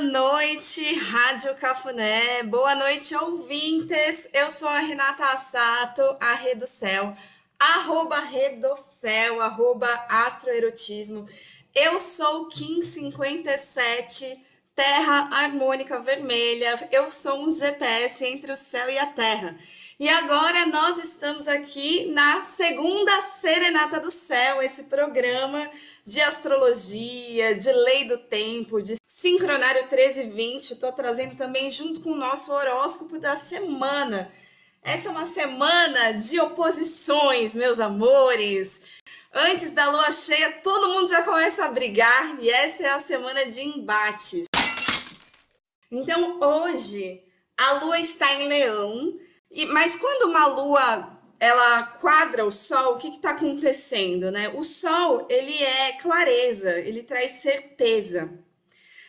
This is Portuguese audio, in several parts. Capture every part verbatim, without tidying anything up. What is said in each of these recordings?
Boa noite, Rádio Cafuné. Boa noite, ouvintes. Eu sou a Renata Sato, a Rê do Céu, arroba Rê do Céu, arroba astroerotismo. Eu sou Kim cinquenta e sete, terra harmônica vermelha. Eu sou um G P S entre o céu e a terra. E agora nós estamos aqui na segunda Serenata do Céu, esse programa de astrologia, de lei do tempo, de Sincronário treze e vinte. Estou trazendo também junto com o nosso horóscopo da semana. Essa é uma semana de oposições, meus amores. Antes da lua cheia, todo mundo já começa a brigar e essa é a semana de embates. Então hoje a lua está em Leão, e, mas quando uma lua ela quadra o Sol, o que está acontecendo, né? O Sol, ele é clareza, ele traz certeza.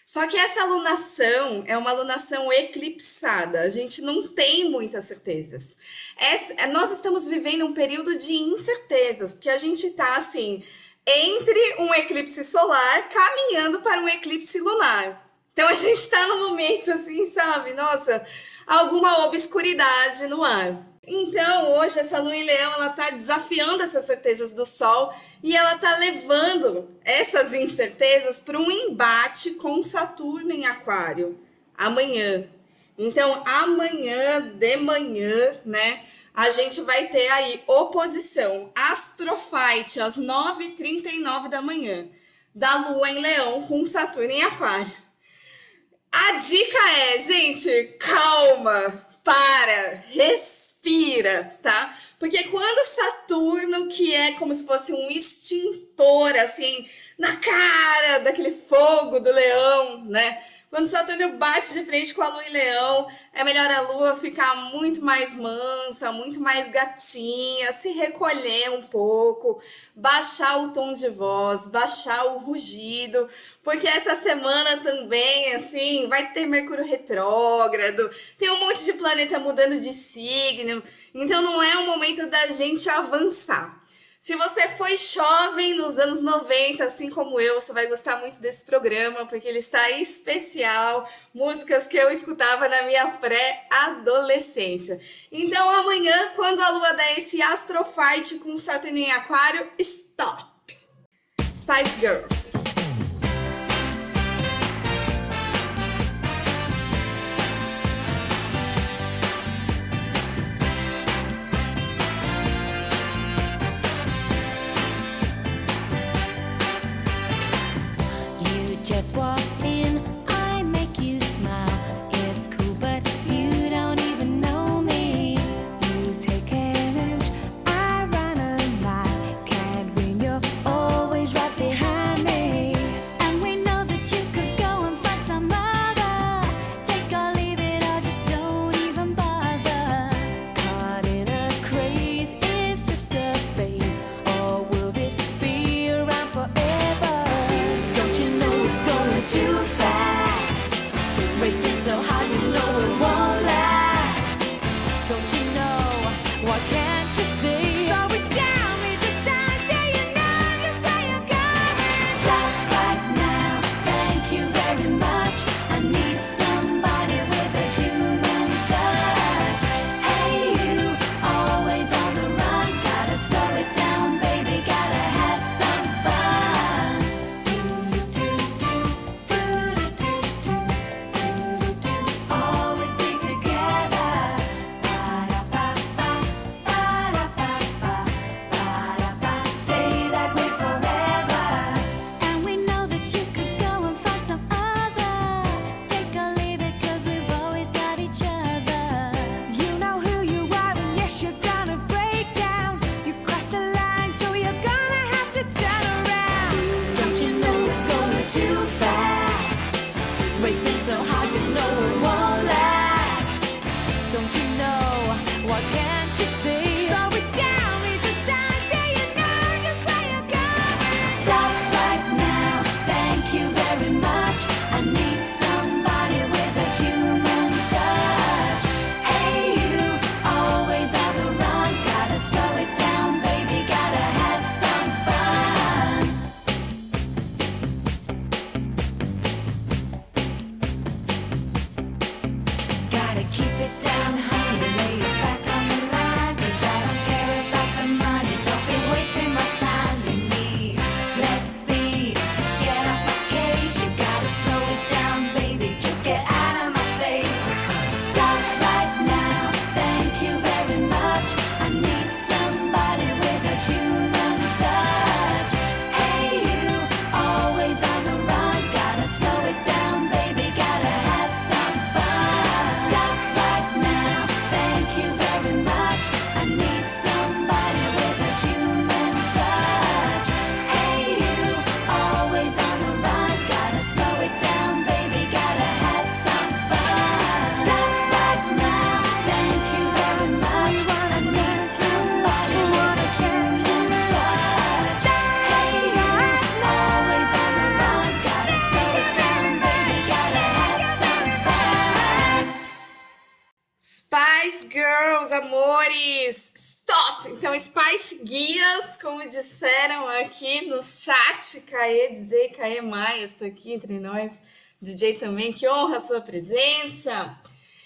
Só que essa alunação é uma alunação eclipsada, a gente não tem muitas certezas. Essa, nós estamos vivendo um período de incertezas, porque a gente está assim, entre um eclipse solar, caminhando para um eclipse lunar. Então a gente está num momento assim, sabe, nossa, alguma obscuridade no ar. Então, hoje, essa lua em Leão, ela tá desafiando essas certezas do Sol e ela tá levando essas incertezas para um embate com Saturno em Aquário, amanhã. Então, amanhã de manhã, né, a gente vai ter aí oposição, astrofight, às nove e trinta e nove da manhã, da lua em Leão com Saturno em Aquário. A dica é, gente, calma, para, respira. Respira, tá? Porque quando Saturno, que é como se fosse um extintor, assim, na cara daquele fogo do leão, né? Quando Saturno bate de frente com a lua em Leão, é melhor a lua ficar muito mais mansa, muito mais gatinha, se recolher um pouco, baixar o tom de voz, baixar o rugido, porque essa semana também, assim, vai ter Mercúrio Retrógrado, tem um monte de planeta mudando de signo, então não é o momento da gente avançar. Se você foi jovem nos anos noventa, assim como eu, você vai gostar muito desse programa, porque ele está especial, músicas que eu escutava na minha pré-adolescência. Então amanhã, quando a lua der esse astrofight com Saturno em Aquário, stop! Spice Girls. Just walk in, I make you smile. It's cool, but you don't even know me. You take an inch, I run a mile. Can't win, you're always right behind me. então, Spice Guias, como disseram aqui no chat, Caé, D J Caé Maia está aqui entre nós, D J também, que honra a sua presença.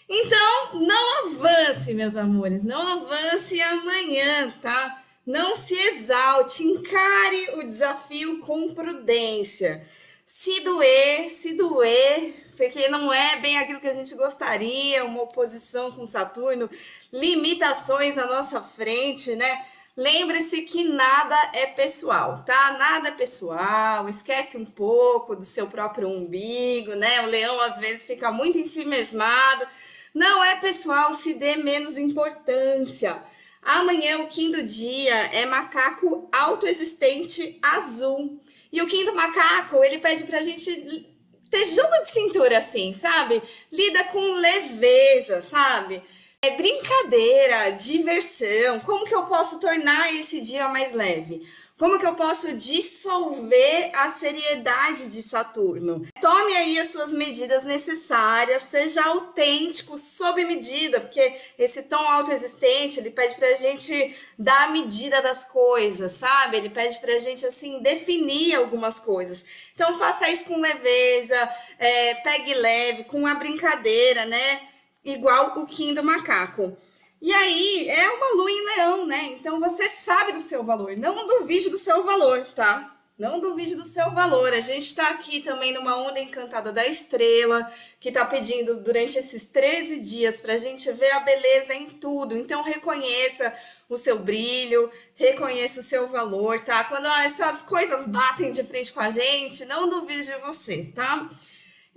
Então, não avance, meus amores, não avance amanhã, tá? Não se exalte, encare o desafio com prudência. Se doer, se doer, porque não é bem aquilo que a gente gostaria, uma oposição com Saturno, limitações na nossa frente, né? Lembre-se que nada é pessoal, tá? Nada é pessoal, esquece um pouco do seu próprio umbigo, né? O leão às vezes fica muito em si mesmado. Não é pessoal, se dê menos importância. Amanhã, o quinto dia, é macaco autoexistente azul. E o quinto macaco, ele pede pra gente ter jogo de cintura, assim, sabe? Lida com leveza, sabe? É brincadeira, diversão. Como que eu posso tornar esse dia mais leve? Como que eu posso dissolver a seriedade de Saturno? Tome aí as suas medidas necessárias, seja autêntico, sob medida, porque esse tom autoexistente, ele pede pra gente dar a medida das coisas, sabe? Ele pede pra gente, assim, definir algumas coisas. Então, faça isso com leveza, é, pegue leve, com a brincadeira, né? Igual o Kim do macaco. E aí, é uma lua em leão, né? Então, você sabe do seu valor. Não duvide do seu valor, tá? Não duvide do seu valor. A gente tá aqui também numa onda encantada da estrela, que tá pedindo durante esses treze dias pra gente ver a beleza em tudo. Então, reconheça o seu brilho, reconheça o seu valor, tá? Quando ó, essas coisas batem de frente com a gente, não duvide de você, tá?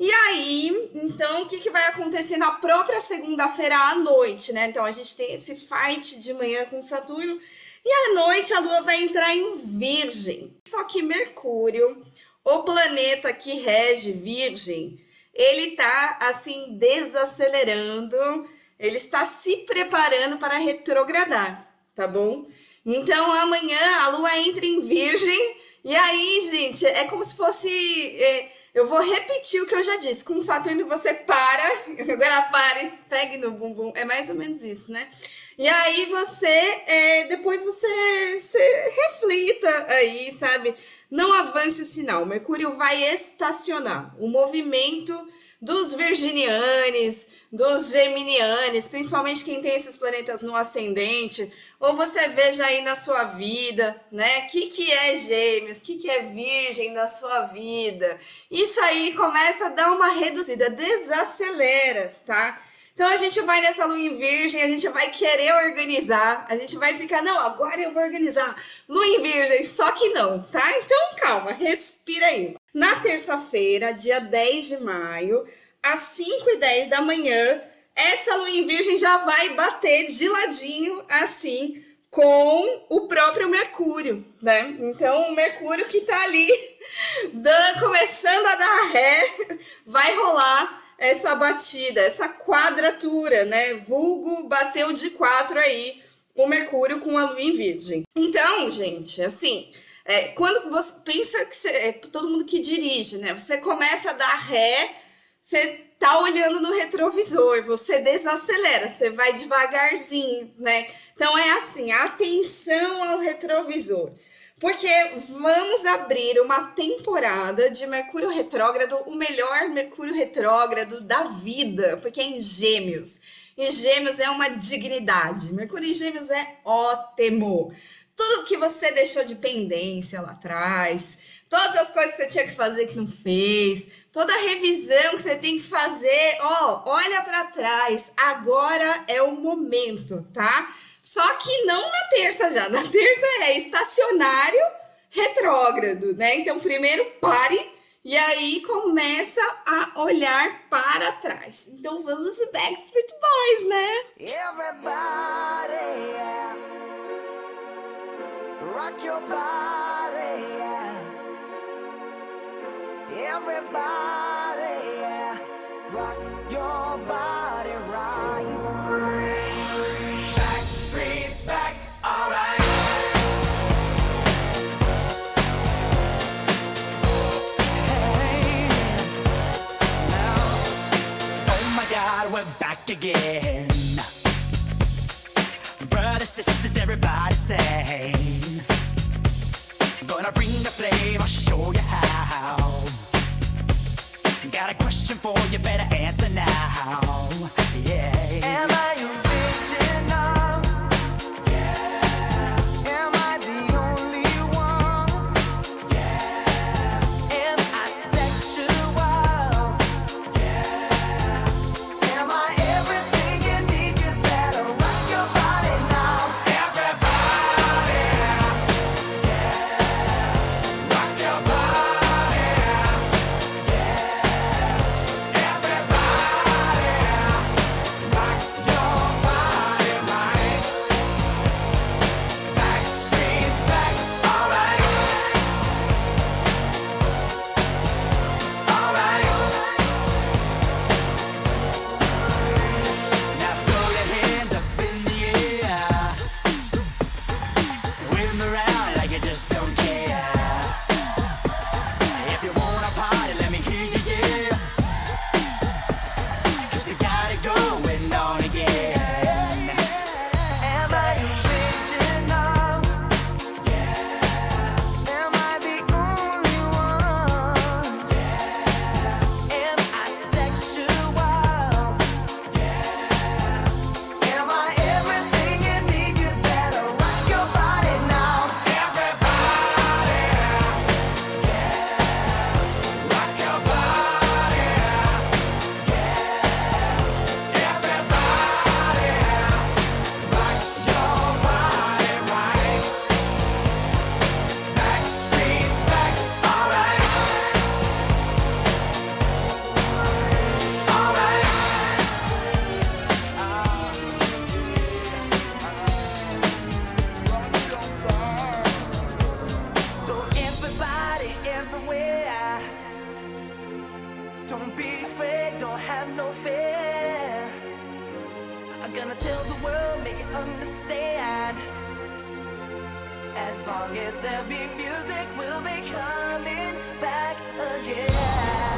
E aí, então, o que, que vai acontecer na própria segunda-feira à noite, né? Então, a gente tem esse fight de manhã com Saturno. E à noite, a Lua vai entrar em Virgem. Só que Mercúrio, o planeta que rege Virgem, ele tá, assim, desacelerando. Ele está se preparando para retrogradar, tá bom? Então, amanhã, a Lua entra em Virgem. E aí, gente, é como se fosse... É, eu vou repetir o que eu já disse. Com Saturno você para, agora pare, pegue no bumbum. É mais ou menos isso, né? E aí você, é, depois você, você reflita aí, sabe? Não avance o sinal. Mercúrio vai estacionar. O movimento dos virginianes, dos geminianes, principalmente quem tem esses planetas no ascendente, ou você veja aí na sua vida, né? O que, que é gêmeos, o que, que é virgem na sua vida? Isso aí começa a dar uma reduzida, desacelera, tá? Então a gente vai nessa lua em virgem, a gente vai querer organizar, a gente vai ficar, não, agora eu vou organizar, lua em virgem, só que não, tá? Então calma, respira aí. Na terça-feira, dia dez de maio, às cinco e dez da manhã, essa lua em virgem já vai bater de ladinho, assim, com o próprio Mercúrio, né? Então, o Mercúrio que tá ali, dando, começando a dar ré, vai rolar essa batida, essa quadratura, né? Vulgo bateu de quatro aí, o Mercúrio com a lua em virgem. Então, gente, assim... É, quando você pensa que você, é, todo mundo que dirige, né? Você começa a dar ré, você tá olhando no retrovisor, você desacelera, você vai devagarzinho, né? Então é assim, atenção ao retrovisor. Porque vamos abrir uma temporada de Mercúrio Retrógrado, o melhor Mercúrio Retrógrado da vida, porque é em Gêmeos. E Gêmeos é uma dignidade. Mercúrio em Gêmeos é ótimo. Tudo que você deixou de pendência lá atrás, todas as coisas que você tinha que fazer que não fez, toda a revisão que você tem que fazer, ó, olha para trás, agora é o momento, tá? Só que não na terça já, na terça é estacionário retrógrado, né? Então primeiro pare e aí começa a olhar para trás. Então vamos de Backstreet Boys, né? Everybody, yeah. Rock your body, yeah. Everybody, yeah. Rock your body, right? Back streets, back, all right. Hey, now, oh my God, we're back again. Brothers This is everybody saying, gonna bring the flame, I'll show you how. Got a question for you, better answer now. Yeah. Am I original? Yeah. Am I the only one? Yeah. Am I sexual? Yeah. Am I everything you need? You better rock your body now. Everybody, yeah. Rock your body. Just don't care. If you wanna party, let me hear you, yeah. Cause we got it going on again. Am I original? Yeah. Am I the only one? Yeah. Am I sexual? Yeah. Am I everything you need? You better rock your body now. So everybody, everywhere, don't be afraid, don't have no fear. I'm gonna tell the world, make it understand. As long as there be music, we'll be coming back again.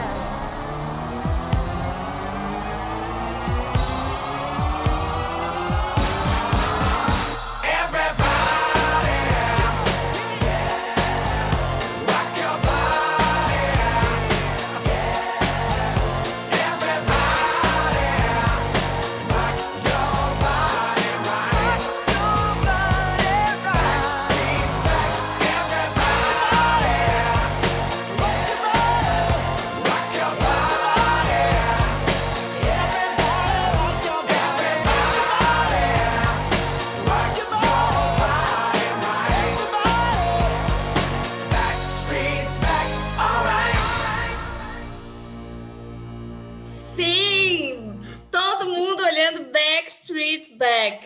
Sim! Todo mundo olhando Backstreet Back.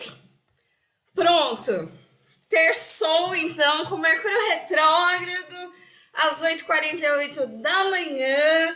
Pronto. Terçou, então, com Mercúrio Retrógrado, às oito e quarenta e oito da manhã.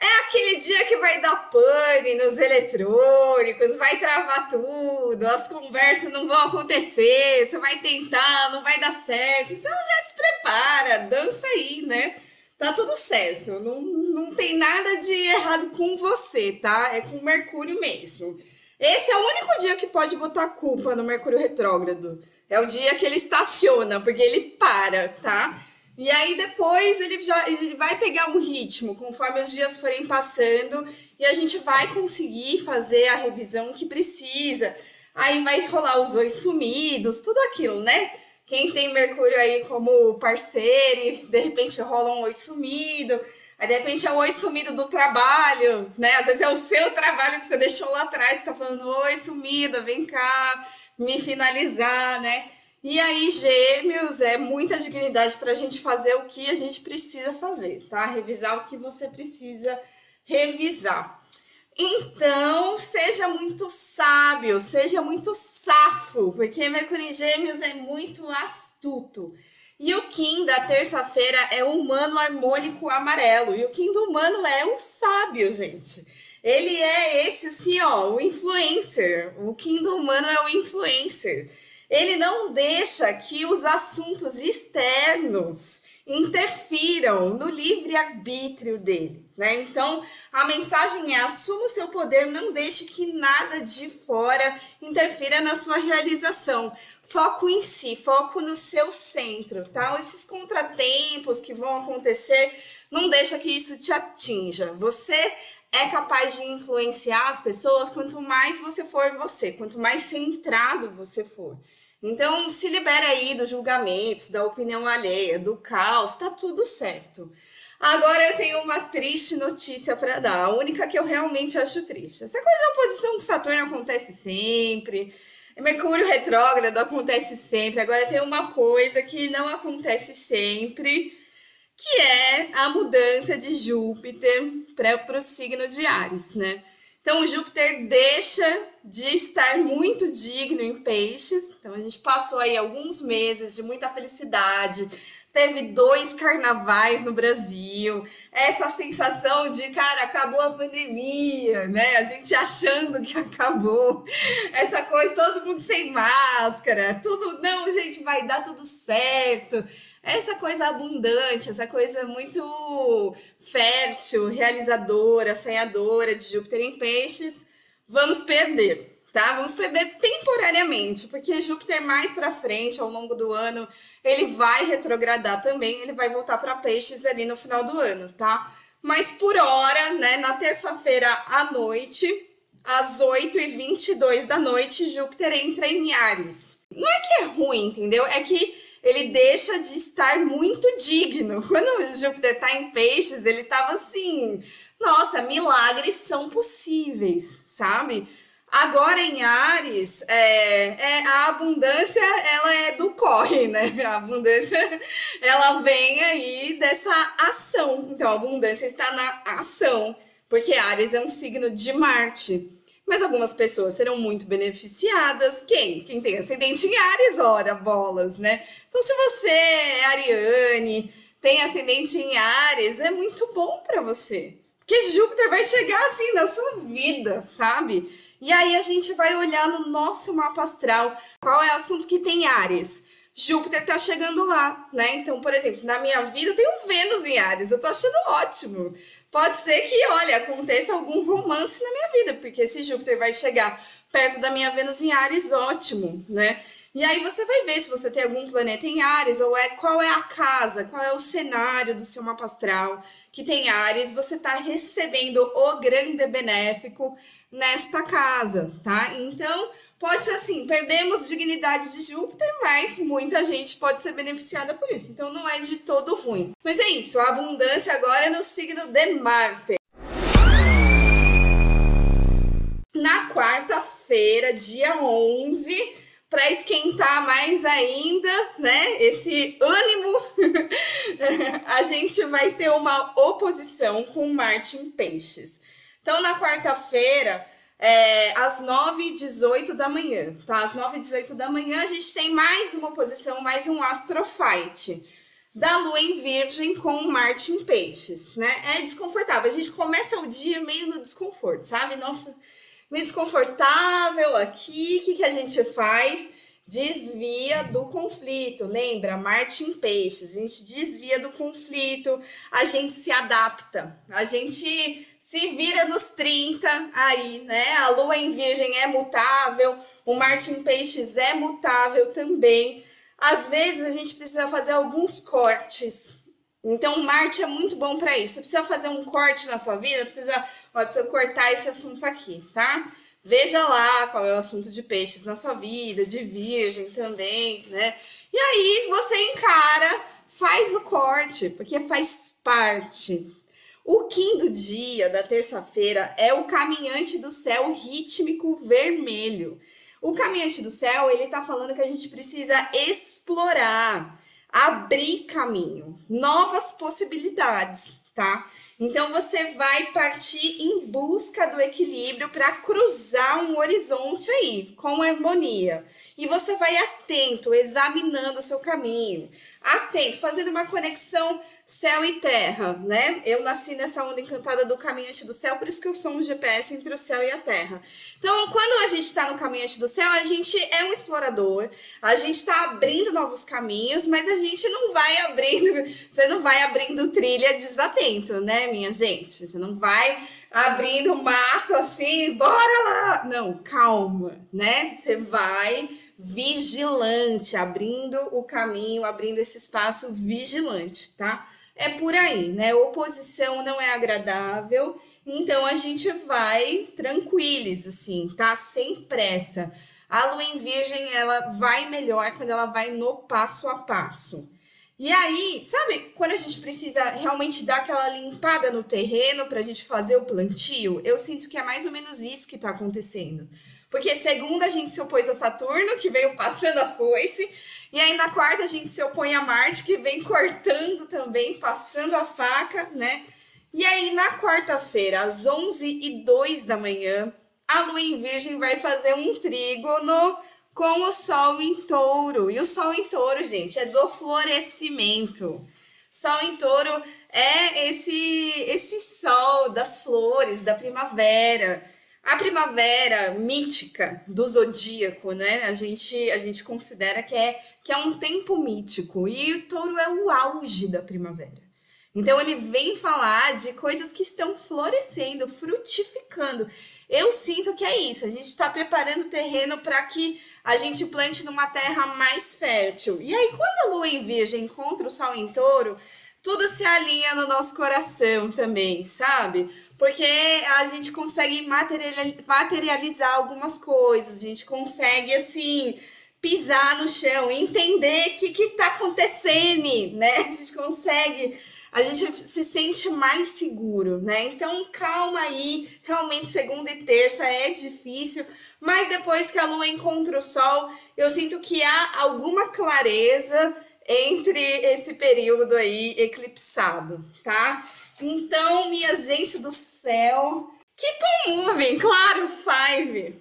É aquele dia que vai dar pane nos eletrônicos, vai travar tudo, as conversas não vão acontecer, você vai tentar, não vai dar certo. Então já se prepara, dança aí, né? Tá tudo certo, não, não tem nada de errado com você, tá? É com Mercúrio mesmo. Esse é o único dia que pode botar culpa no Mercúrio Retrógrado. É o dia que ele estaciona, porque ele para, tá? E aí depois ele, já, ele vai pegar um ritmo, conforme os dias forem passando, e a gente vai conseguir fazer a revisão que precisa. Aí vai rolar os dois sumidos, tudo aquilo, né? Quem tem Mercúrio aí como parceiro e de repente rola um oi sumido, aí de repente é o oi sumido do trabalho, né? Às vezes é o seu trabalho que você deixou lá atrás, que tá falando oi sumida, vem cá, me finalizar, né? E aí, Gêmeos, é muita dignidade pra gente fazer o que a gente precisa fazer, tá? Revisar o que você precisa revisar. Então, seja muito sábio, seja muito safo, porque Mercúrio em Gêmeos é muito astuto. E o Kim da terça-feira é o humano harmônico amarelo, e o Kim do humano é o sábio, gente. Ele é esse assim, ó, o influencer. O Kim do humano é o influencer. Ele não deixa que os assuntos externos interfiram no livre-arbítrio dele, né? Então, a mensagem é: assuma o seu poder, não deixe que nada de fora interfira na sua realização. Foco em si, foco no seu centro, tá? Esses contratempos que vão acontecer, não deixa que isso te atinja. Você é capaz de influenciar as pessoas quanto mais você for você, quanto mais centrado você for. Então, se libera aí dos julgamentos, da opinião alheia, do caos, tá tudo certo. Agora eu tenho uma triste notícia para dar, a única que eu realmente acho triste. Essa coisa da oposição com Saturno acontece sempre, Mercúrio retrógrado acontece sempre. Agora tem uma coisa que não acontece sempre, que é a mudança de Júpiter para o signo de Áries, né? Então, o Júpiter deixa de estar muito digno em Peixes. Então, a gente passou aí alguns meses de muita felicidade. Teve dois carnavais no Brasil. Essa sensação de, cara, acabou a pandemia, né? A gente achando que acabou. Essa coisa, todo mundo sem máscara. Tudo, não, gente, vai dar tudo certo. Essa coisa abundante, essa coisa muito fértil, realizadora, sonhadora de Júpiter em Peixes, vamos perder, tá? Vamos perder temporariamente, porque Júpiter mais para frente, ao longo do ano, ele vai retrogradar também, ele vai voltar para Peixes ali no final do ano, tá? Mas por hora, né, na terça-feira à noite, às oito e vinte e dois da noite, Júpiter entra em Áries. Não é que é ruim, entendeu? É que ele deixa de estar muito digno. Quando o Júpiter está em Peixes, ele estava assim, nossa, milagres são possíveis, sabe? Agora em Áries, é, é, a abundância, ela é do corre, né? A abundância, ela vem aí dessa ação. Então, a abundância está na ação, porque Áries é um signo de Marte. Mas algumas pessoas serão muito beneficiadas. Quem? Quem tem ascendente em Áries, ora, bolas, né? Então, se você é Ariane, tem ascendente em Áries, é muito bom para você. Porque Júpiter vai chegar assim na sua vida, sabe? E aí a gente vai olhar no nosso mapa astral qual é o assunto que tem Áries. Júpiter tá chegando lá, né? Então, por exemplo, na minha vida eu tenho Vênus em Áries, eu tô achando ótimo. Pode ser que, olha, aconteça algum romance na minha vida, porque esse Júpiter vai chegar perto da minha Vênus em Áries, ótimo, né? E aí você vai ver se você tem algum planeta em Áries, ou é qual é a casa, qual é o cenário do seu mapa astral que tem Áries, você está recebendo o grande benéfico nesta casa, tá? Então, pode ser assim, perdemos dignidade de Júpiter, mas muita gente pode ser beneficiada por isso. Então, não é de todo ruim. Mas é isso, a abundância agora é no signo de Marte. Na quarta-feira, dia onze, para esquentar mais ainda, né, esse ânimo, a gente vai ter uma oposição com Marte em Peixes. Então, na quarta-feira, é, às nove e dezoito da manhã, tá? Às nove e dezoito da manhã, a gente tem mais uma oposição, mais um astrofight da Lua em Virgem com Marte em Peixes, né? É desconfortável. A gente começa o dia meio no desconforto, sabe? Nossa, meio desconfortável aqui. O que, que a gente faz? Desvia do conflito. Lembra? Marte em Peixes. A gente desvia do conflito, a gente se adapta, a gente se vira nos trinta aí, né? A Lua em Virgem é mutável, o Marte em Peixes é mutável também. Às vezes a gente precisa fazer alguns cortes. Então, Marte é muito bom para isso. Você precisa fazer um corte na sua vida, precisa, ó, precisa cortar esse assunto aqui, tá? Veja lá qual é o assunto de Peixes na sua vida, de Virgem também, né? E aí você encara, faz o corte, porque faz parte. O quinto dia da terça-feira é o caminhante do céu rítmico vermelho. O caminhante do céu, ele tá falando que a gente precisa explorar, abrir caminho, novas possibilidades, tá? Então, você vai partir em busca do equilíbrio para cruzar um horizonte aí, com harmonia. E você vai atento, examinando o seu caminho, atento, fazendo uma conexão céu e terra, né? Eu nasci nessa onda encantada do caminhante do céu, por isso que eu sou um G P S entre o céu e a terra. Então, quando a gente está no caminhante do céu, a gente é um explorador, a gente está abrindo novos caminhos, mas a gente não vai abrindo, você não vai abrindo trilha desatento, né, minha gente? Você não vai abrindo mato assim, bora lá! Não, calma, né? Você vai vigilante, abrindo o caminho, abrindo esse espaço vigilante, tá? É por aí, né? Oposição não é agradável, então a gente vai tranquilos, assim, tá? Sem pressa. A lua em virgem, ela vai melhor quando ela vai no passo a passo. E aí, sabe, quando a gente precisa realmente dar aquela limpada no terreno pra gente fazer o plantio, eu sinto que é mais ou menos isso que tá acontecendo. Porque segunda a gente se opôs a Saturno, que veio passando a foice, e aí na quarta a gente se opõe a Marte, que vem cortando também, passando a faca, né? E aí na quarta-feira, às onze e dois da manhã, a lua em virgem vai fazer um trígono com o sol em touro. E o sol em touro, gente, é do florescimento. Sol em touro é esse, esse sol das flores, da primavera. A primavera mítica do zodíaco, né? A gente, a gente considera que é, que é um tempo mítico. E o touro é o auge da primavera. Então, ele vem falar de coisas que estão florescendo, frutificando. Eu sinto que é isso. A gente está preparando o terreno para que a gente plante numa terra mais fértil. E aí, quando a lua em virgem encontra o sol em touro, tudo se alinha no nosso coração também, sabe? Porque a gente consegue materializar algumas coisas, a gente consegue, assim, pisar no chão, entender o que que tá acontecendo, né? A gente consegue, a gente se sente mais seguro, né? Então, calma aí, realmente segunda e terça é difícil, mas depois que a lua encontra o sol, eu sinto que há alguma clareza entre esse período aí eclipsado, tá? Então, minha gente do céu, keep on moving, claro, five!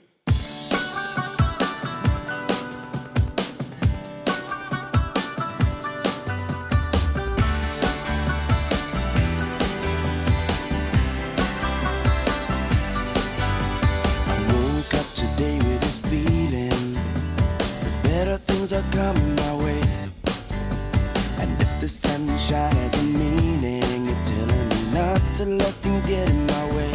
I woke up today with this feeling that better things are coming my way. And if the sunshine has a meaning, it's telling not to let things get in my way.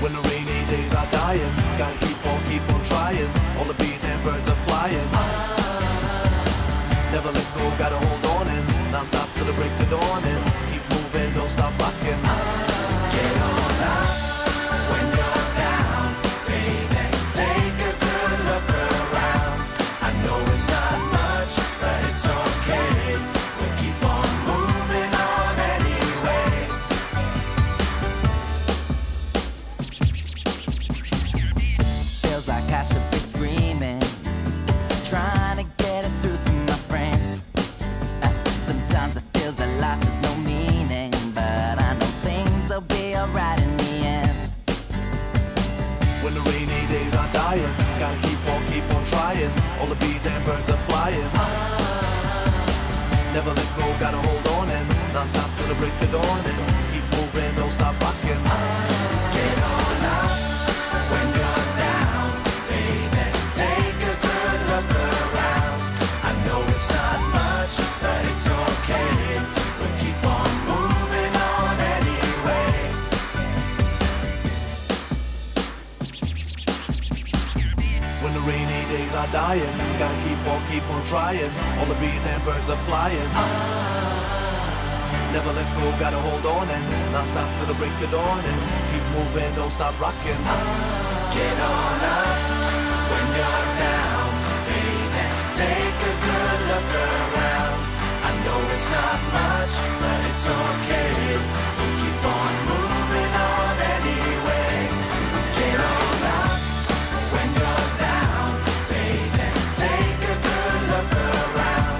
When the rainy days are dying, gotta keep on, keep on trying. All the bees and birds are flying. Ah, never let go, gotta hold on in. Non-stop till the break of dawn in. Keep moving, don't stop rocking. Ah, get on up when you're down. Baby, take a good look around. I know it's not much, but it's okay. We'll keep on moving on. Feels like I should be screaming, trying to get it through to my friends. uh, Sometimes it feels that life has no meaning, but I know things will be alright in the end. When the rainy days are dying, gotta keep on, keep on trying. All the bees and birds are flying. Ah, never let go, gotta hold on and non-stop till the break of dawn and keep moving, don't stop rocking. Ah, get on up when you're down. Baby, take a good look around. I know it's not much, but it's okay. We'll keep on moving on anyway. When the rainy days are dying, gotta keep on, keep on trying. All the bees and birds are flying. Ah, never let go, gotta hold on and not stop till the break of dawn and keep moving, don't stop rocking. Ah, get on up when you're down. Baby, take a good look around. I know it's not much, but it's okay. We'll keep on moving on anyway. Get on up when you're down. Baby, take a good look around.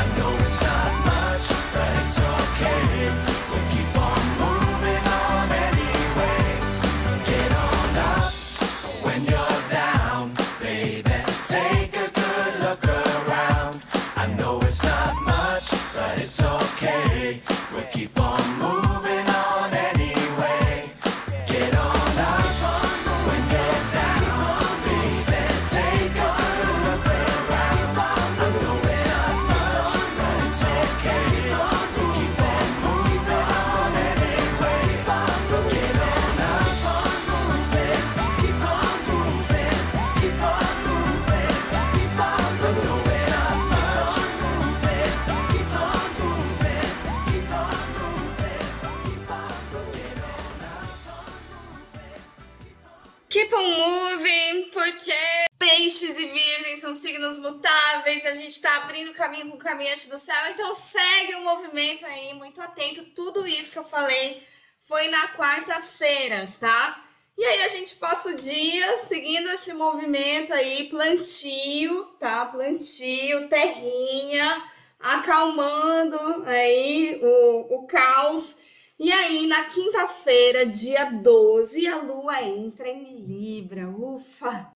I know it's not much, but it's okay. We'll keep on moving on anyway. Get on up when you're down. Baby, take a good look around. I know it's it's okay, we'll keep on moving on anyway. Get on up when get down, baby, take a look around. I know it's not much, but it's okay, we'll keep on moving on anyway. Get on up, keep on moving, keep on moving, keep on moving. I know it's not much. Keep on moving, porque peixes e virgens são signos mutáveis, a gente tá abrindo caminho com o caminhante do céu, então segue o movimento aí, muito atento, tudo isso que eu falei foi na quarta-feira, tá? E aí a gente passa o dia seguindo esse movimento aí, plantio, tá? Plantio, terrinha, acalmando aí o, o caos. E aí, na quinta-feira, dia doze, a Lua entra em Libra. Ufa!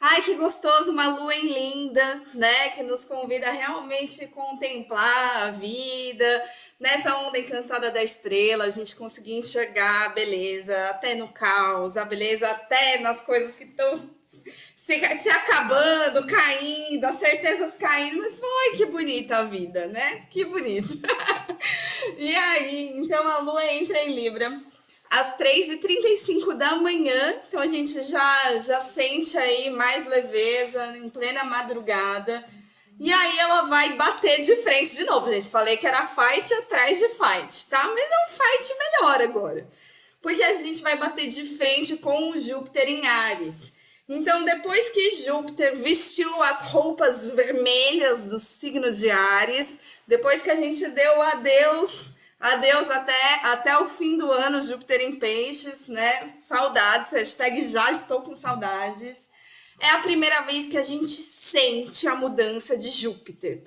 Ai, que gostoso, uma Lua em linda, né? Que nos convida a realmente contemplar a vida. Nessa onda encantada da estrela, a gente conseguir enxergar a beleza até no caos, a beleza até nas coisas que estão se, se acabando, caindo, as certezas caindo, mas foi que bonita a vida, né? Que bonita. E aí, então a Lua entra em Libra às três e trinta e cinco da manhã, então a gente já, já sente aí mais leveza em plena madrugada. E aí ela vai bater de frente de novo, gente. Falei que era fight atrás de fight, tá? Mas é um fight melhor agora, porque a gente vai bater de frente com o Júpiter em Áries. Então, depois que Júpiter vestiu as roupas vermelhas do signo de Áries, depois que a gente deu adeus, adeus até, até o fim do ano, Júpiter em Peixes, né? Saudades, hashtag já estou com saudades. É a primeira vez que a gente sente a mudança de Júpiter.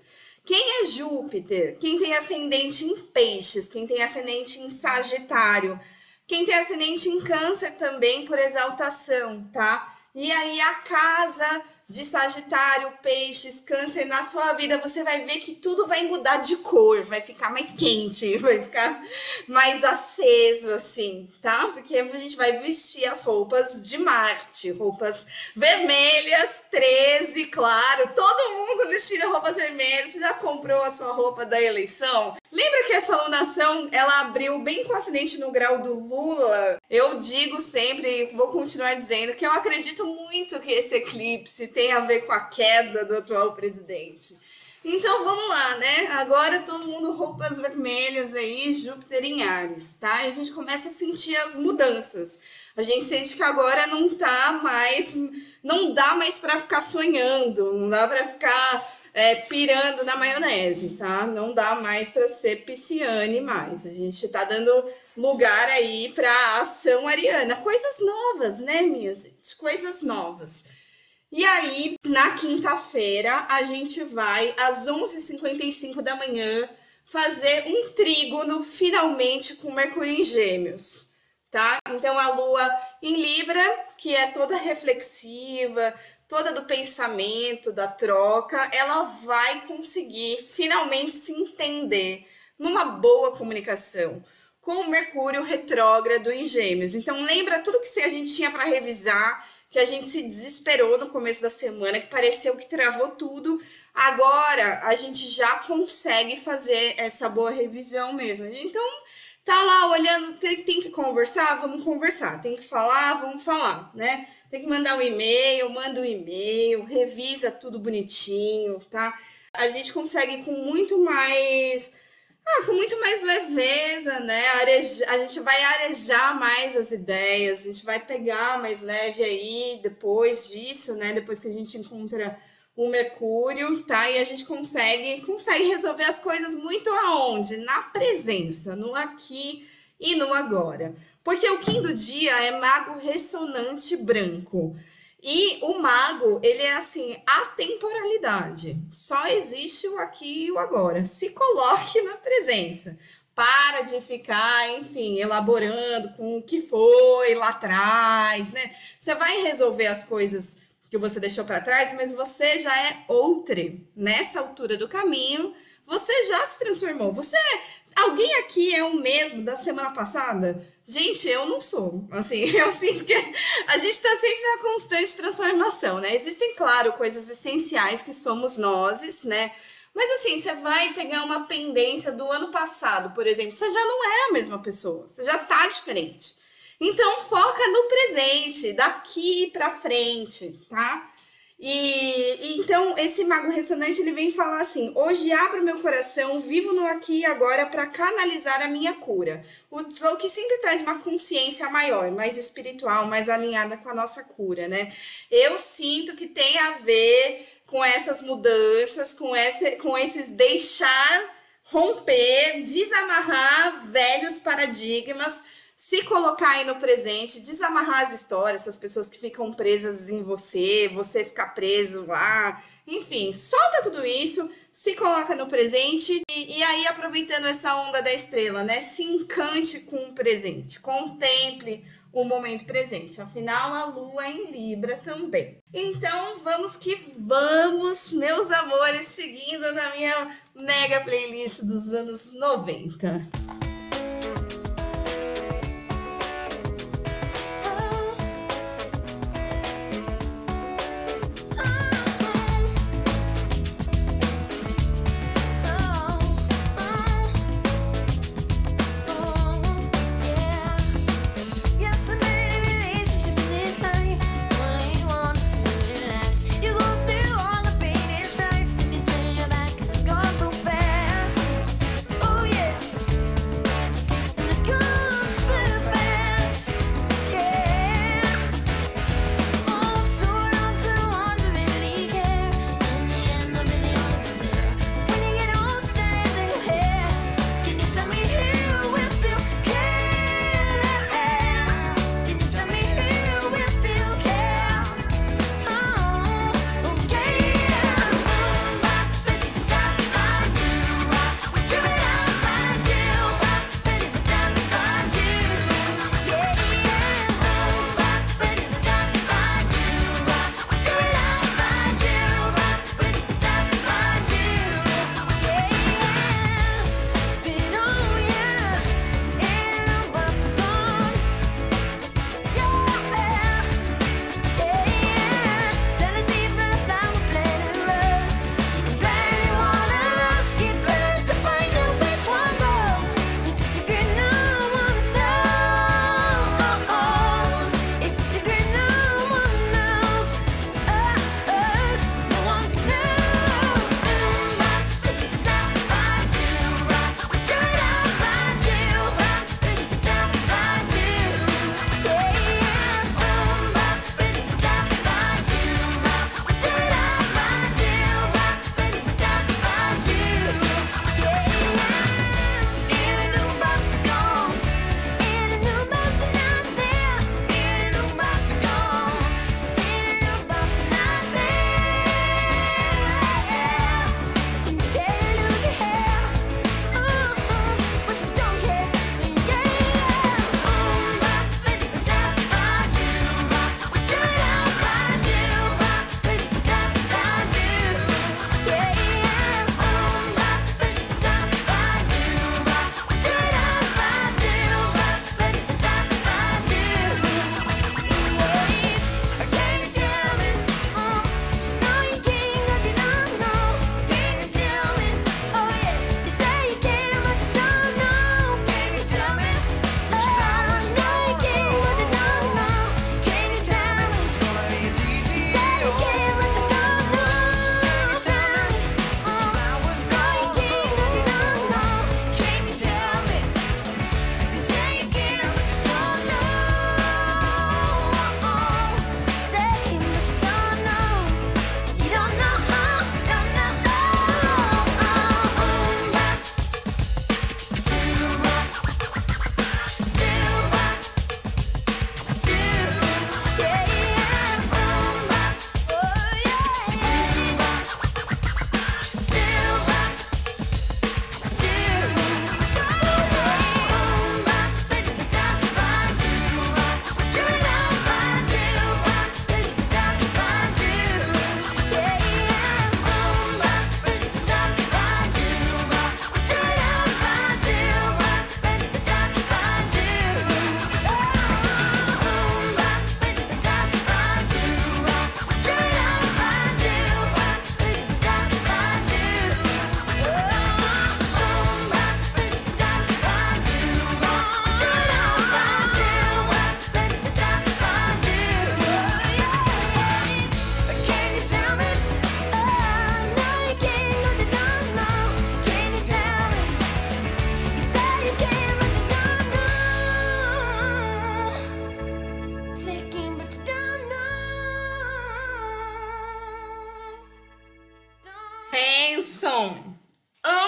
Quem é Júpiter? Quem tem ascendente em Peixes, quem tem ascendente em Sagitário, quem tem ascendente em Câncer também por exaltação, tá? E aí a casa de Sagitário, Peixes, Câncer na sua vida, você vai ver que tudo vai mudar de cor, vai ficar mais quente, vai ficar mais aceso assim, tá? Porque a gente vai vestir as roupas de Marte, roupas vermelhas, treze, claro, todo mundo vestindo roupas vermelhas. Você já comprou a sua roupa da eleição? Lembra que essa lunação, ela abriu bem com o acidente no grau do Lula? Eu digo sempre, vou continuar dizendo, que eu acredito muito que esse eclipse tem a ver com a queda do atual presidente. Então vamos lá, né? Agora todo mundo roupas vermelhas aí, Júpiter em Áries, tá? E a gente começa a sentir as mudanças. A gente sente que agora não tá mais, não dá mais para ficar sonhando, não dá para ficar é, pirando na maionese, tá? Não dá mais para ser pisciane mais. A gente tá dando lugar aí para ação ariana, coisas novas, né, minha gente? Coisas novas. E aí, na quinta-feira, a gente vai, às onze e cinquenta e cinco da manhã, fazer um trígono, finalmente, com Mercúrio em Gêmeos, tá? Então, a Lua em Libra, que é toda reflexiva, toda do pensamento, da troca, ela vai conseguir, finalmente, se entender numa boa comunicação com o Mercúrio Retrógrado em Gêmeos. Então, lembra tudo que a gente tinha para revisar, que a gente se desesperou no começo da semana, que pareceu que travou tudo. Agora, a gente já consegue fazer essa boa revisão mesmo. Então, tá lá olhando, tem, tem que conversar, vamos conversar. Tem que falar, vamos falar, né? Tem que mandar um e-mail, manda um e-mail, revisa tudo bonitinho, tá? A gente consegue com muito mais... Ah, com muito mais leveza, né? Areja, a gente vai arejar mais as ideias, a gente vai pegar mais leve aí depois disso, né? Depois que a gente encontra o Mercúrio, tá? E a gente consegue, consegue resolver as coisas muito aonde? Na presença, no aqui e no agora. Porque o Kim do dia é mago ressonante branco. E o mago, ele é assim, a temporalidade. Só existe o aqui e o agora. Se coloque na presença. Para de ficar, enfim, elaborando com o que foi lá atrás, né? Você vai resolver as coisas que você deixou para trás, mas você já é outre. Nessa altura do caminho, você já se transformou. Você, alguém aqui é o mesmo da semana passada? Gente, eu não sou. Assim, eu sinto que a gente está sempre na constante transformação, né? Existem, claro, coisas essenciais que somos nós, né? Mas assim, você vai pegar uma pendência do ano passado, por exemplo, você já não é a mesma pessoa, você já tá diferente. Então foca no presente, daqui pra frente, tá? E, e então esse mago ressonante, ele vem falar assim: hoje abro meu coração, vivo no aqui e agora para canalizar a minha cura. O Tzouki sempre traz uma consciência maior, mais espiritual, mais alinhada com a nossa cura, né? Eu sinto que tem a ver com essas mudanças, com, esse, com esses deixar, romper, desamarrar velhos paradigmas, se colocar aí no presente, desamarrar as histórias, essas pessoas que ficam presas em você, você ficar preso lá, enfim, solta tudo isso, se coloca no presente e, e aí, aproveitando essa onda da estrela, né, se encante com o presente, contemple o momento presente, afinal a lua é em Libra também. Então vamos que vamos, meus amores, seguindo na minha mega playlist dos anos noventa.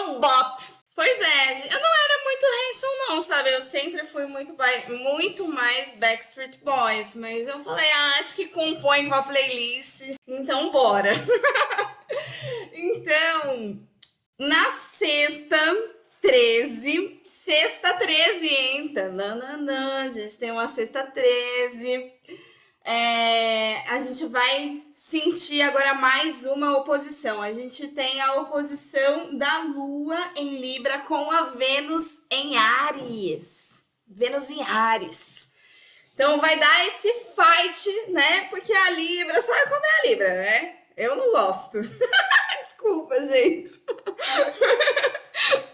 um bop. Pois é, eu não era muito Hanson não, sabe? Eu sempre fui muito, muito mais Backstreet Boys, mas eu falei, ah, acho que compõe com a playlist, então bora. Então, na sexta treze, sexta treze, hein? Tananana, a gente tem uma sexta treze. É, a gente vai sentir agora mais uma oposição. A gente tem a oposição da Lua em Libra com a Vênus em Áries. Vênus em Áries. Então vai dar esse fight, né? Porque a Libra, sabe como é a Libra, né? Eu não gosto. Desculpa, gente.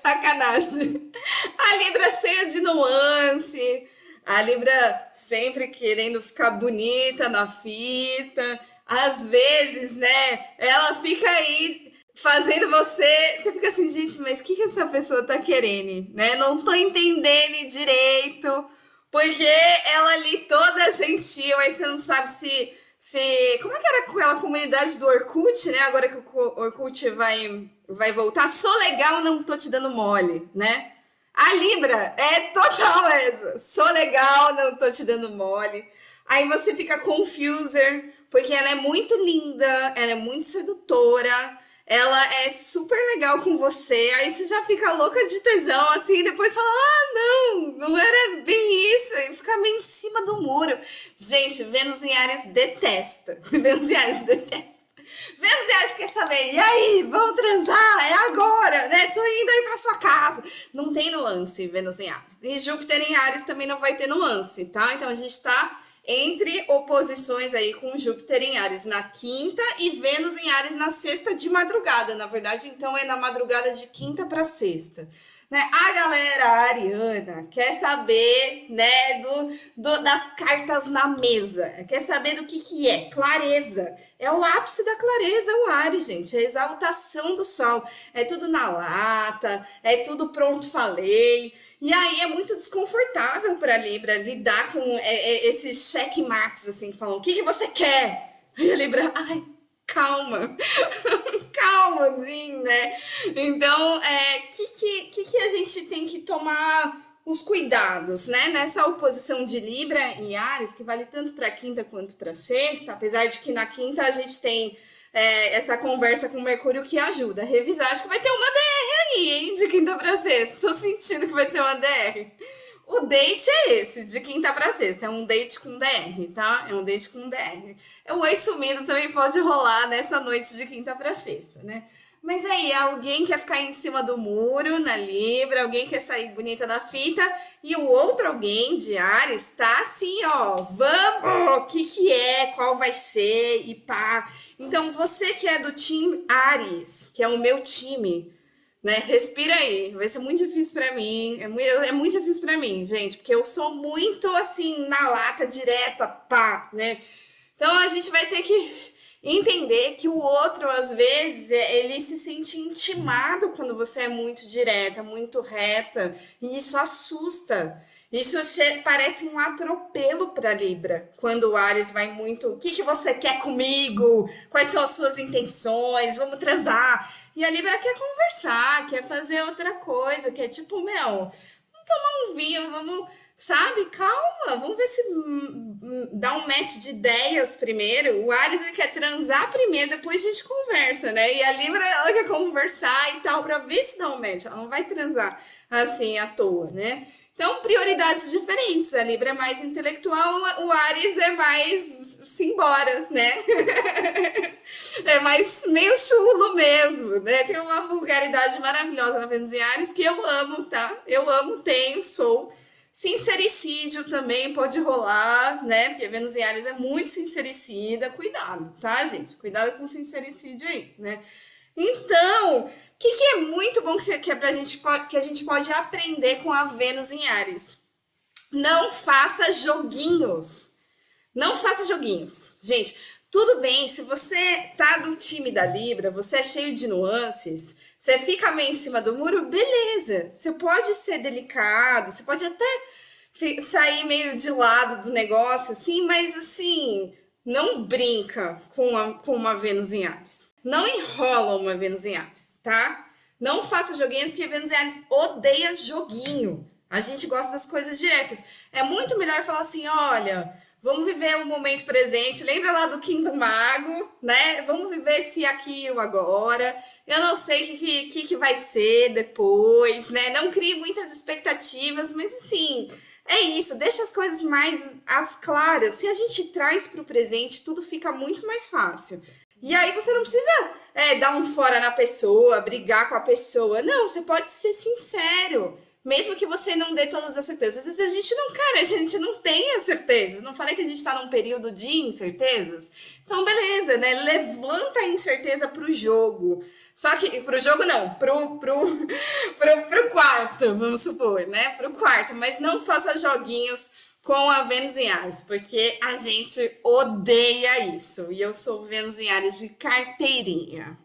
Sacanagem. A Libra cheia de nuance. A Libra sempre querendo ficar bonita na fita. Às vezes, né, ela fica aí fazendo você... Você fica assim, gente, mas o que, que essa pessoa tá querendo? Né? Não tô entendendo direito. Porque ela ali toda gentil, aí você não sabe se... se como é que era aquela comunidade do Orkut, né? Agora que o Orkut vai, vai voltar. Sou legal, não tô te dando mole, né? A Libra é total essa. Sou legal, não tô te dando mole. Aí você fica confuser, porque ela é muito linda, ela é muito sedutora, ela é super legal com você. Aí você já fica louca de tesão, assim, e depois fala, ah, não, não era bem isso. E fica meio em cima do muro. Gente, Vênus em Áries detesta. Vênus em Áries detesta. Vênus em Áries quer saber, e aí, vamos transar, é agora, né, tô indo aí pra sua casa. Não tem nuance Vênus em Áries, e Júpiter em Áries também não vai ter nuance, tá? Então a gente tá entre oposições aí com Júpiter em Áries na quinta e Vênus em Áries na sexta de madrugada, na verdade, então é na madrugada de quinta pra sexta. Né? A galera ariana quer saber, né, do, do, das cartas na mesa, quer saber do que, que é, clareza, é o ápice da clareza, o Ares, gente, é a exaltação do sol, é tudo na lata, é tudo pronto falei, e aí é muito desconfortável para a Libra lidar com é, é, esses checkmarks, assim, que falam, o que, que você quer? E a Libra, ai... Calma, calma, assim, né? Então, é, que, que, que a gente tem que tomar os cuidados, né? Nessa oposição de Libra e Áries, que vale tanto para quinta quanto para sexta, apesar de que na quinta a gente tem é, essa conversa com o Mercúrio que ajuda a revisar. Acho que vai ter uma D R aí, hein? De quinta para sexta. Tô sentindo que vai ter uma D R. O date é esse, de quinta para sexta, é um date com D R, tá? É um date com D R. O oi sumido também pode rolar nessa noite de quinta para sexta, né? Mas aí, alguém quer ficar em cima do muro, na Libra, alguém quer sair bonita da fita, e o outro alguém de Áries tá assim, ó, vamos, o que que é, qual vai ser, e pá. Então, você que é do time Áries, que é o meu time, né? Respira aí, vai ser muito difícil pra mim, é muito, é muito difícil pra mim, gente, porque eu sou muito, assim, na lata, direta, pá, né? Então a gente vai ter que entender que o outro, às vezes, ele se sente intimado quando você é muito direta, muito reta, e isso assusta. Isso parece um atropelo para Libra, quando o Áries vai muito, o que, que você quer comigo? Quais são as suas intenções? Vamos transar. E a Libra quer conversar, quer fazer outra coisa, quer tipo, meu, vamos tomar um vinho, vamos, sabe? Calma, vamos ver se dá um match de ideias primeiro. O Áries ele quer transar primeiro, depois a gente conversa, né? E a Libra, ela quer conversar e tal, para ver se dá um match. Ela não vai transar assim à toa, né? Então, prioridades diferentes. A Libra é mais intelectual, o Áries é mais simbora, né? É mais meio chulo mesmo, né? Tem uma vulgaridade maravilhosa na Vênus em Áries que eu amo, tá? Eu amo, tenho, sou. Sincericídio também pode rolar, né? Porque a Vênus em Áries é muito sincericida. Cuidado, tá, gente? Cuidado com o sincericídio aí, né? Então... O que, que é muito bom que, que, é pra gente, que a gente pode aprender com a Vênus em Áries? Não faça joguinhos. Não faça joguinhos. Gente, tudo bem, se você tá do time da Libra, você é cheio de nuances, você fica meio em cima do muro, beleza. Você pode ser delicado, você pode até sair meio de lado do negócio, assim, mas assim, não brinca com, a, com uma Vênus em Áries. Não enrola uma Vênus em Áries, tá? Não faça joguinhos, porque Vênus em Áries odeia joguinho. A gente gosta das coisas diretas. É muito melhor falar assim, olha, vamos viver o momento presente. Lembra lá do Kim do Mago, né? Vamos viver esse aqui o agora. Eu não sei o que, que, que vai ser depois, né? Não crie muitas expectativas, mas assim... É isso, deixa as coisas mais as claras. Se a gente traz para o presente, tudo fica muito mais fácil. E aí você não precisa é, dar um fora na pessoa, brigar com a pessoa. Não, você pode ser sincero, mesmo que você não dê todas as certezas. Às vezes a gente não, cara, a gente não tem as certezas. Não falei que a gente está num período de incertezas? Então, beleza, né? Levanta a incerteza para o jogo. Só que, pro jogo não, pro, pro, pro, pro quarto, vamos supor, né? Pro quarto, mas não faça joguinhos com a Vênus em Áries, porque a gente odeia isso. E eu sou Vênus em Áries de carteirinha.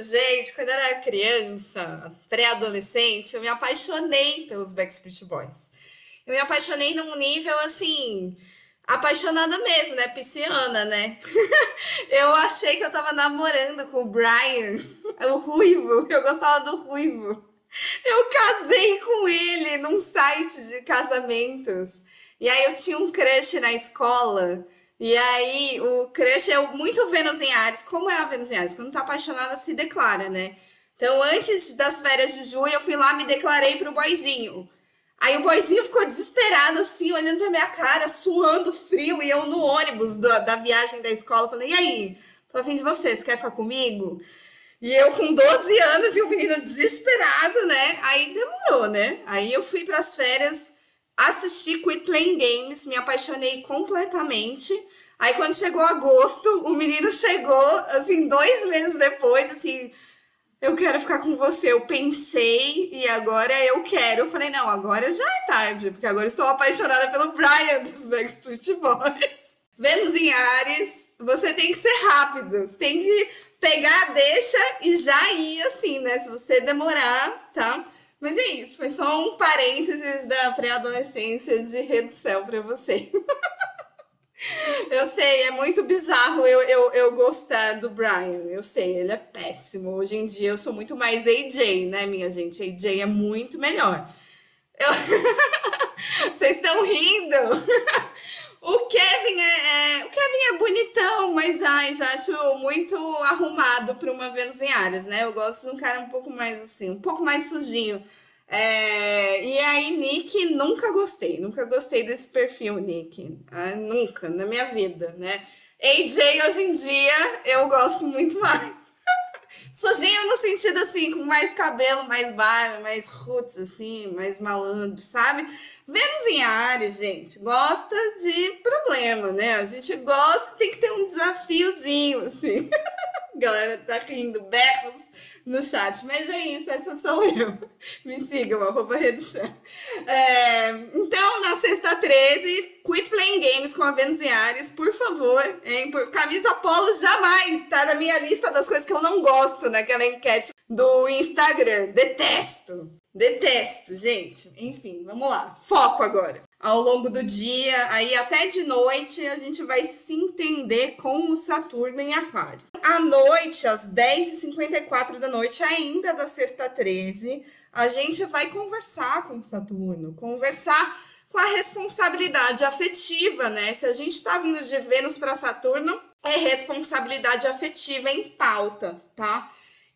Gente, quando eu era criança, pré-adolescente, eu me apaixonei pelos Backstreet Boys. Eu me apaixonei num nível, assim, apaixonada mesmo, né? Pisciana, né? Eu achei que eu tava namorando com o Brian, o ruivo. Eu gostava do ruivo. Eu casei com ele num site de casamentos. E aí eu tinha um crush na escola. E aí o crush é muito Vênus em Áries. Como é a Vênus em Áries? Quando tá apaixonada, se declara, né? Então, antes das férias de junho, eu fui lá, me declarei pro boyzinho. Aí o boyzinho ficou desesperado, assim, olhando pra minha cara, suando frio, e eu no ônibus do, da viagem da escola, falando, e aí, tô a fim de você, você quer ficar comigo? E eu com doze anos e o menino desesperado, né? Aí demorou, né? Aí eu fui pras férias, assisti Quit Playing Games, me apaixonei completamente. Aí quando chegou agosto, o menino chegou, assim, dois meses depois, assim... Eu quero ficar com você, eu pensei e agora eu quero. Eu falei, não, agora já é tarde, porque agora estou apaixonada pelo Brian dos Backstreet Boys. Vênus em Áries, você tem que ser rápido, você tem que pegar, deixa e já ir assim, né? Se você demorar, tá? Mas é isso, foi só um parênteses da pré-adolescência de redução pra você. Eu sei, é muito bizarro eu, eu, eu gostar do Brian, eu sei, ele é péssimo. Hoje em dia eu sou muito mais A J, né, minha gente? A J é muito melhor. Eu... Vocês estão rindo? O Kevin é, é... o Kevin é bonitão, mas ai, já acho muito arrumado para uma Vênus em Áries, né? Eu gosto de um cara um pouco mais assim, um pouco mais sujinho. É, e aí, Nick, nunca gostei, nunca gostei desse perfil, Nick, ah, nunca, na minha vida, né? A J, hoje em dia, eu gosto muito mais. Sujinho no sentido, assim, com mais cabelo, mais barba, mais roots, assim, mais malandro, sabe? Vênus em Áries, gente, gosta de problema, né? A gente gosta, tem que ter um desafiozinho, assim. Galera tá rindo, berros no chat, mas é isso, essa sou eu. Me sigam, arroba redução. É, então, na sexta treze, Quit Playing Games com a Vênus em Áries, por favor, hein? Por, camisa polo jamais, tá na minha lista das coisas que eu não gosto naquela enquete do Instagram. Detesto, detesto, gente. Enfim, vamos lá. Foco agora. Ao longo do dia, aí até de noite, a gente vai se entender com o Saturno em Aquário. À noite, às dez e cinquenta e quatro da noite, ainda da sexta treze, a gente vai conversar com o Saturno, conversar com a responsabilidade afetiva, né? Se a gente está vindo de Vênus para Saturno, é responsabilidade afetiva em pauta, tá?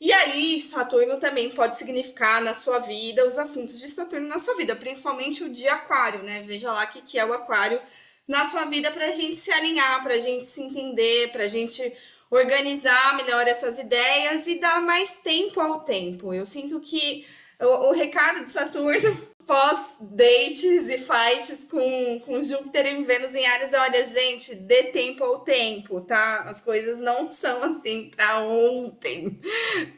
E aí, Saturno também pode significar na sua vida, os assuntos de Saturno na sua vida, principalmente o de Aquário, né? Veja lá o que, que é o Aquário na sua vida para a gente se alinhar, para a gente se entender, para a gente organizar melhor essas ideias e dar mais tempo ao tempo. Eu sinto que o, o recado de Saturno, pós-dates e fights com, com Júpiter e Vênus em Áries, olha, gente, dê tempo ao tempo, tá? As coisas não são assim pra ontem.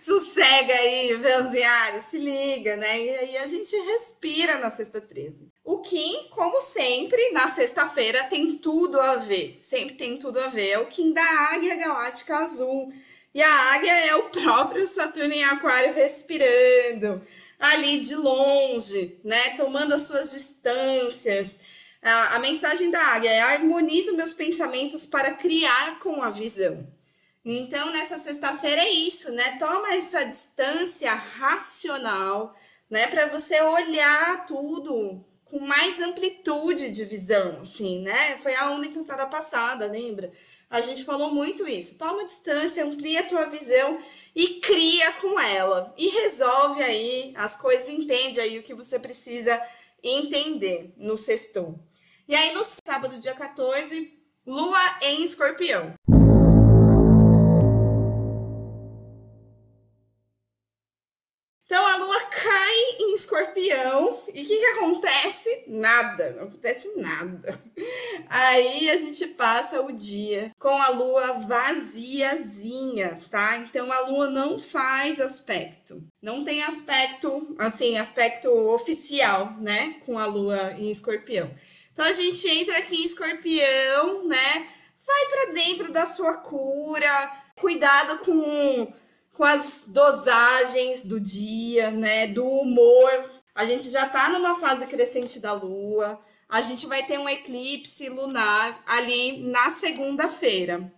Sossega aí, Vênus em Áries, se liga, né? E aí a gente respira na sexta treze. O Kim, como sempre, na sexta-feira tem tudo a ver, sempre tem tudo a ver. É o Kim da Águia Galáctica Azul. E a Águia é o próprio Saturno em Aquário respirando, ali de longe, né, tomando as suas distâncias. A, a mensagem da Águia é: harmonizo meus pensamentos para criar com a visão. Então, nessa sexta-feira é isso, né, toma essa distância racional, né, para você olhar tudo com mais amplitude de visão, assim, né, foi a única entrada passada, lembra? A gente falou muito isso, toma distância, amplia a tua visão e cria com ela, e resolve aí as coisas, entende aí o que você precisa entender no sexto. E aí no sábado, dia quatorze, Lua em Escorpião. Então a Lua cai em Escorpião, e o que que acontece? Nada, não acontece nada. Aí a gente passa o dia com a Lua vaziazinha, tá? Então a Lua não faz aspecto, não tem aspecto, assim, aspecto oficial, né? Com a Lua em Escorpião. Então a gente entra aqui em Escorpião, né? Vai pra dentro da sua cura, cuidado com... com as dosagens do dia, né, do humor. A gente já está numa fase crescente da Lua, a gente vai ter um eclipse lunar ali na segunda-feira.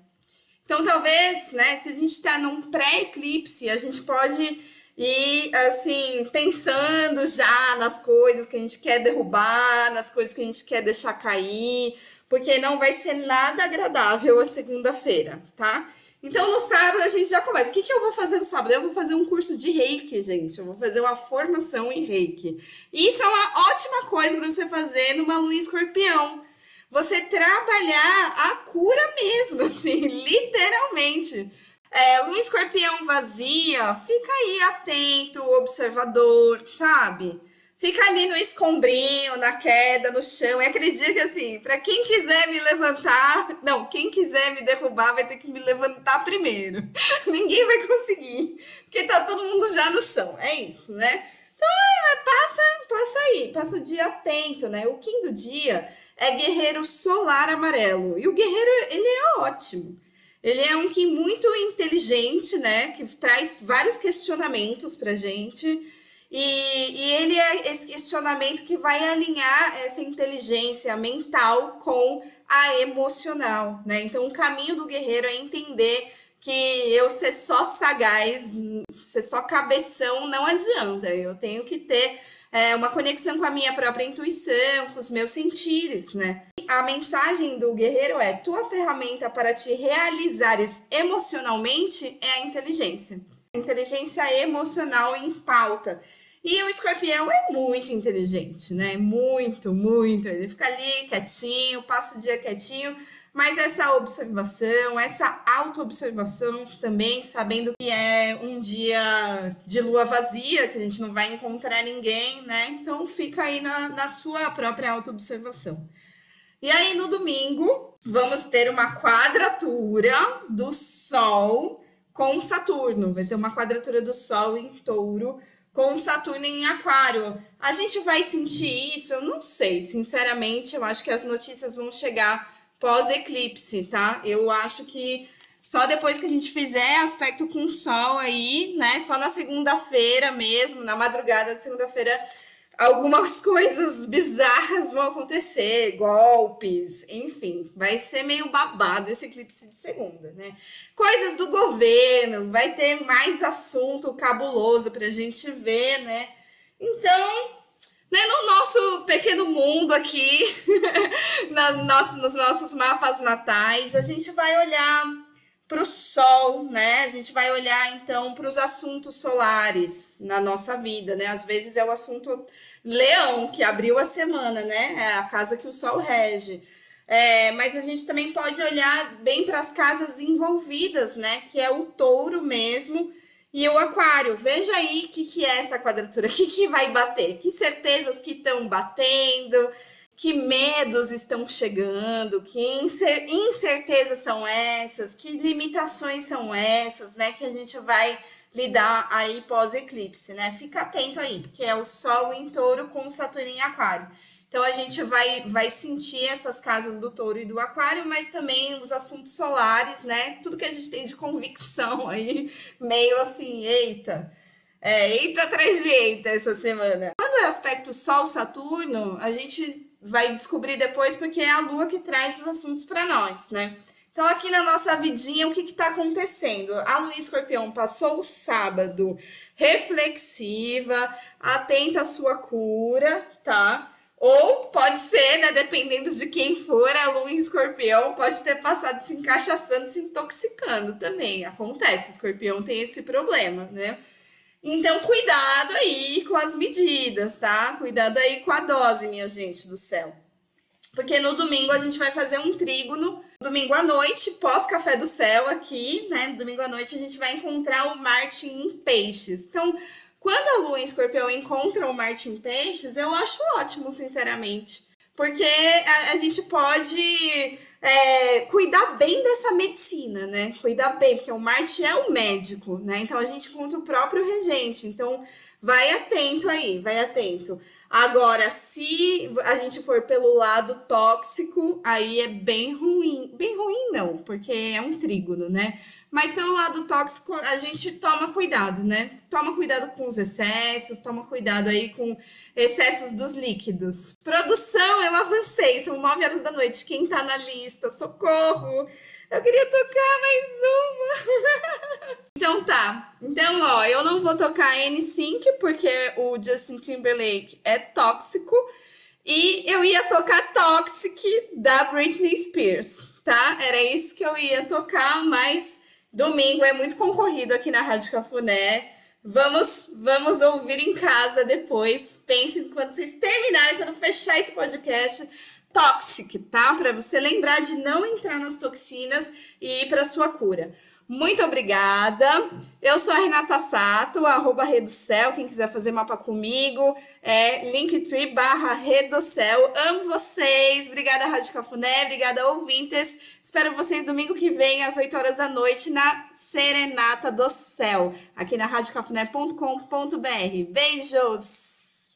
Então, talvez, né, se a gente está num pré-eclipse, a gente pode ir, assim, pensando já nas coisas que a gente quer derrubar, nas coisas que a gente quer deixar cair, porque não vai ser nada agradável a segunda-feira, tá? Então, no sábado, a gente já começa. O que, que eu vou fazer no sábado? Eu vou fazer um curso de reiki, gente. Eu vou fazer uma formação em reiki. Isso é uma ótima coisa para você fazer numa lua em escorpião. Você trabalhar a cura mesmo, assim, literalmente. É, lua em escorpião vazia, fica aí atento, observador, sabe? Fica ali no escombrinho, na queda, no chão. É aquele dia que, assim, para quem quiser me levantar... Não, quem quiser me derrubar vai ter que me levantar primeiro. Ninguém vai conseguir, porque tá todo mundo já no chão. É isso, né? Então, é, passa, passa aí, passa o dia atento, né? O quinto dia é guerreiro solar amarelo. E o guerreiro, ele é ótimo. Ele é um Kim muito inteligente, né? Que traz vários questionamentos pra gente... E, e ele é esse questionamento que vai alinhar essa inteligência mental com a emocional, né? Então, o caminho do guerreiro é entender que eu ser só sagaz, ser só cabeção, não adianta. Eu tenho que ter é, uma conexão com a minha própria intuição, com os meus sentires, né? A mensagem do guerreiro é: tua ferramenta para te realizares emocionalmente é a inteligência. Inteligência emocional em pauta. E o escorpião é muito inteligente, né? Muito, muito. Ele fica ali quietinho, passa o dia quietinho, mas essa observação, essa auto-observação também, sabendo que é um dia de lua vazia, que a gente não vai encontrar ninguém, né? Então fica aí na, na sua própria auto-observação. E aí no domingo, vamos ter uma quadratura do Sol com Saturno. Vai ter uma quadratura do Sol em Touro com Saturno em Aquário. A gente vai sentir isso? Eu não sei, sinceramente. Eu acho que as notícias vão chegar pós-eclipse, tá? Eu acho que só depois que a gente fizer aspecto com o Sol aí, né? Só na segunda-feira mesmo, na madrugada da segunda-feira, algumas coisas bizarras vão acontecer, golpes, enfim, vai ser meio babado esse eclipse de segunda, né? Coisas do governo, vai ter mais assunto cabuloso pra gente ver, né? Então, né, no nosso pequeno mundo aqui, na nosso, nos nossos mapas natais, a gente vai olhar pro Sol, né? A gente vai olhar, então, para os assuntos solares na nossa vida, né? Às vezes é o assunto Leão, que abriu a semana, né? É a casa que o Sol rege. É, mas a gente também pode olhar bem para as casas envolvidas, né? Que é o Touro mesmo e o Aquário. Veja aí o que, que é essa quadratura, o que, que vai bater, que certezas que estão batendo... Que medos estão chegando, que incertezas são essas, que limitações são essas, né? Que a gente vai lidar aí pós-eclipse, né? Fica atento aí, porque é o Sol em Touro com o Saturno em Aquário. Então, a gente vai, vai sentir essas casas do Touro e do Aquário, mas também os assuntos solares, né? Tudo que a gente tem de convicção aí, meio assim, eita... É, eita atrás de eita essa semana. Quando é aspecto Sol-Saturno, a gente... vai descobrir depois, porque é a Lua que traz os assuntos para nós, né? Então, aqui na nossa vidinha, o que que tá acontecendo? A Lua em Escorpião passou o sábado reflexiva, atenta à sua cura, tá? Ou pode ser, né, dependendo de quem for, a Lua em Escorpião pode ter passado se encaixaçando, se intoxicando também. Acontece, o Escorpião tem esse problema, né? Então, cuidado aí com as medidas, tá? Cuidado aí com a dose, minha gente do céu. Porque no domingo a gente vai fazer um trígono. Domingo à noite, pós-café do céu aqui, né? Domingo à noite a gente vai encontrar o Marte em Peixes. Então, quando a Lua em Escorpião encontra o Marte em Peixes, eu acho ótimo, sinceramente. Porque a, a gente pode... É, cuidar bem dessa medicina, né? Cuidar bem, porque o Marte é o médico, né? Então, a gente conta o próprio regente. Então, vai atento aí, vai atento. Agora, se a gente for pelo lado tóxico, aí é bem ruim. Bem ruim não, porque é um trígono, né? Mas pelo lado tóxico, a gente toma cuidado, né? Toma cuidado com os excessos, toma cuidado aí com excessos dos líquidos. Produção, eu avancei, são nove horas da noite. Quem tá na lista? Socorro! Eu queria tocar mais uma! Então tá, então ó, eu não vou tocar N Sync porque o Justin Timberlake é tóxico e eu ia tocar Toxic da Britney Spears, tá? Era isso que eu ia tocar, mas domingo é muito concorrido aqui na Rádio Cafuné, vamos, vamos ouvir em casa depois, pensem quando vocês terminarem, quando fechar esse podcast... Toxic, tá? Para você lembrar de não entrar nas toxinas e ir para sua cura. Muito obrigada. Eu sou a Renata Sato, arroba Redocel. Quem quiser fazer mapa comigo é Linktree barra Redocel. Amo vocês. Obrigada, Rádio Cafuné. Obrigada, ouvintes. Espero vocês domingo que vem, às oito horas da noite, na Serenata do Céu, aqui na rádio cafuné ponto com ponto br. Beijos!